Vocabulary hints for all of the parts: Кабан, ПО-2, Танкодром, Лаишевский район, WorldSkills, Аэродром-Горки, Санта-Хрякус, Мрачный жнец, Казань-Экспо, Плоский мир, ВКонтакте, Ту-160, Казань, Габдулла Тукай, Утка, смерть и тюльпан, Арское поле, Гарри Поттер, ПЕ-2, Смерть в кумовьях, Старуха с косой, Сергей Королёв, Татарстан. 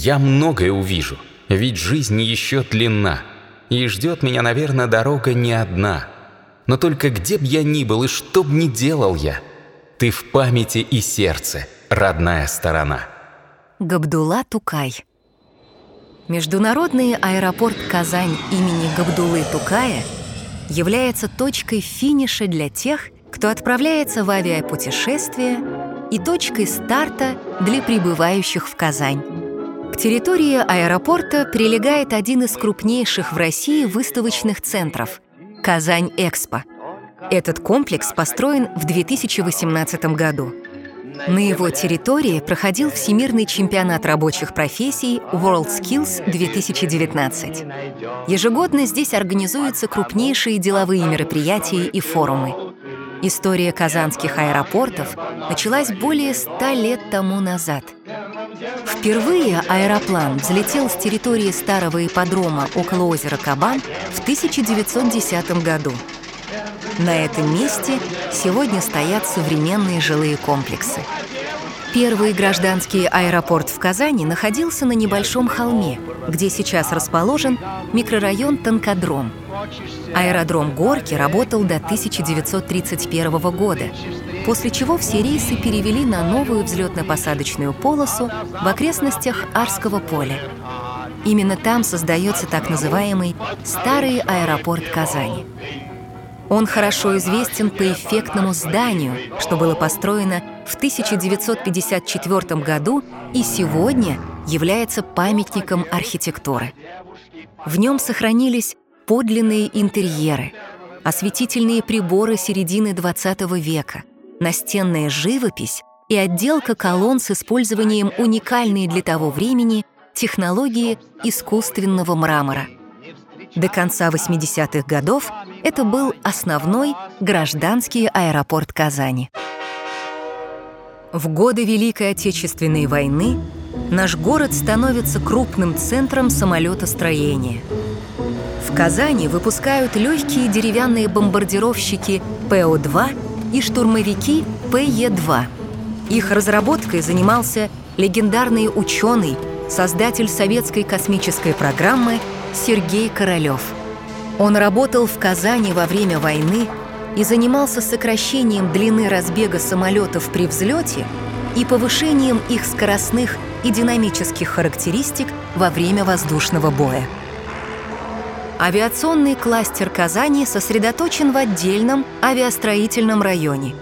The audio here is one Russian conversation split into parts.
Я многое увижу, ведь жизнь еще длинна, и ждет меня, наверное, дорога не одна. Но только где б я ни был и что б ни делал я, ты в памяти и сердце, родная сторона. Габдулла Тукай. Международный аэропорт Казань имени Габдуллы Тукая является точкой финиша для тех, кто отправляется в авиапутешествие, и точкой старта для прибывающих в Казань. К территории аэропорта прилегает один из крупнейших в России выставочных центров – Казань-Экспо. Этот комплекс построен в 2018 году. На его территории проходил Всемирный чемпионат рабочих профессий WorldSkills 2019. Ежегодно здесь организуются крупнейшие деловые мероприятия и форумы. История казанских аэропортов началась более 100 лет тому назад. Впервые аэроплан взлетел с территории старого ипподрома около озера Кабан в 1910 году. На этом месте сегодня стоят современные жилые комплексы. Первый гражданский аэропорт в Казани находился на небольшом холме, где сейчас расположен микрорайон Танкодром. Аэродром-Горки работал до 1931 года, после чего все рейсы перевели на новую взлетно-посадочную полосу в окрестностях Арского поля. Именно там создается так называемый «старый аэропорт Казани». Он хорошо известен по эффектному зданию, что было построено в 1954 году и сегодня является памятником архитектуры. В нем сохранились подлинные интерьеры, осветительные приборы середины XX века, настенная живопись и отделка колонн с использованием уникальной для того времени технологии искусственного мрамора. До конца 80-х годов это был основной гражданский аэропорт Казани. В годы Великой Отечественной войны наш город становится крупным центром самолетостроения. В Казани выпускают легкие деревянные бомбардировщики ПО-2 и штурмовики ПЕ-2. Их разработкой занимался легендарный ученый, создатель советской космической программы Сергей Королёв. Он работал в Казани во время войны и занимался сокращением длины разбега самолетов при взлете и повышением их скоростных и динамических характеристик во время воздушного боя. Авиационный кластер Казани сосредоточен в отдельном авиастроительном районе.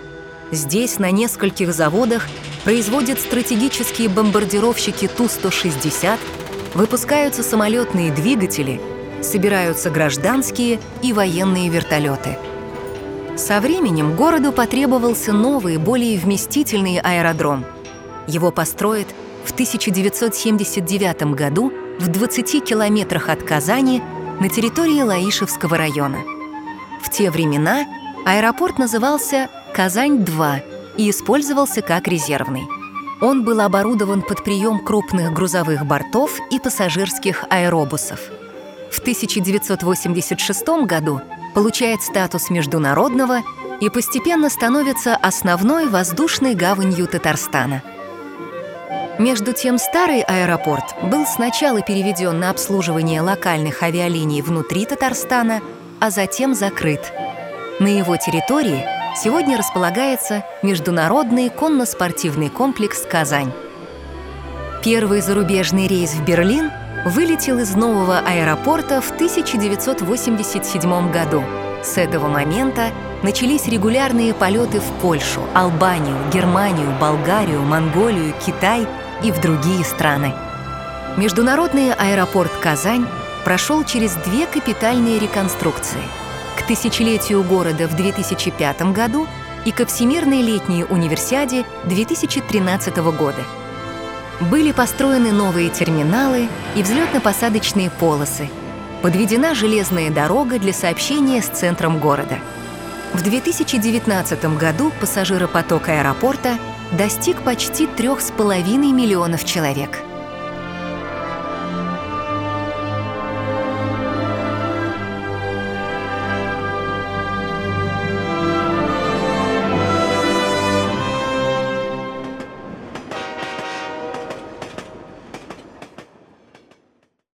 Здесь на нескольких заводах производят стратегические бомбардировщики Ту-160, выпускаются самолетные двигатели, собираются гражданские и военные вертолеты. Со временем городу потребовался новый, более вместительный аэродром. Его построят в 1979 году в 20 километрах от Казани на территории Лаишевского района. В те времена аэропорт назывался «Казань-2» и использовался как резервный. Он был оборудован под прием крупных грузовых бортов и пассажирских аэробусов. В 1986 году получает статус международного и постепенно становится основной воздушной гаванью Татарстана. Между тем, старый аэропорт был сначала переведен на обслуживание локальных авиалиний внутри Татарстана, а затем закрыт. На его территории сегодня располагается международный конно-спортивный комплекс «Казань». Первый зарубежный рейс в Берлин вылетел из нового аэропорта в 1987 году. С этого момента начались регулярные полеты в Польшу, Албанию, Германию, Болгарию, Монголию, Китай и в другие страны. Международный аэропорт «Казань» прошел через две капитальные реконструкции – к тысячелетию города в 2005 году и ко Всемирной летней универсиаде 2013 года. Были построены новые терминалы и взлетно-посадочные полосы. Подведена железная дорога для сообщения с центром города. В 2019 году пассажиропоток аэропорта достиг почти 3,5 миллионов человек.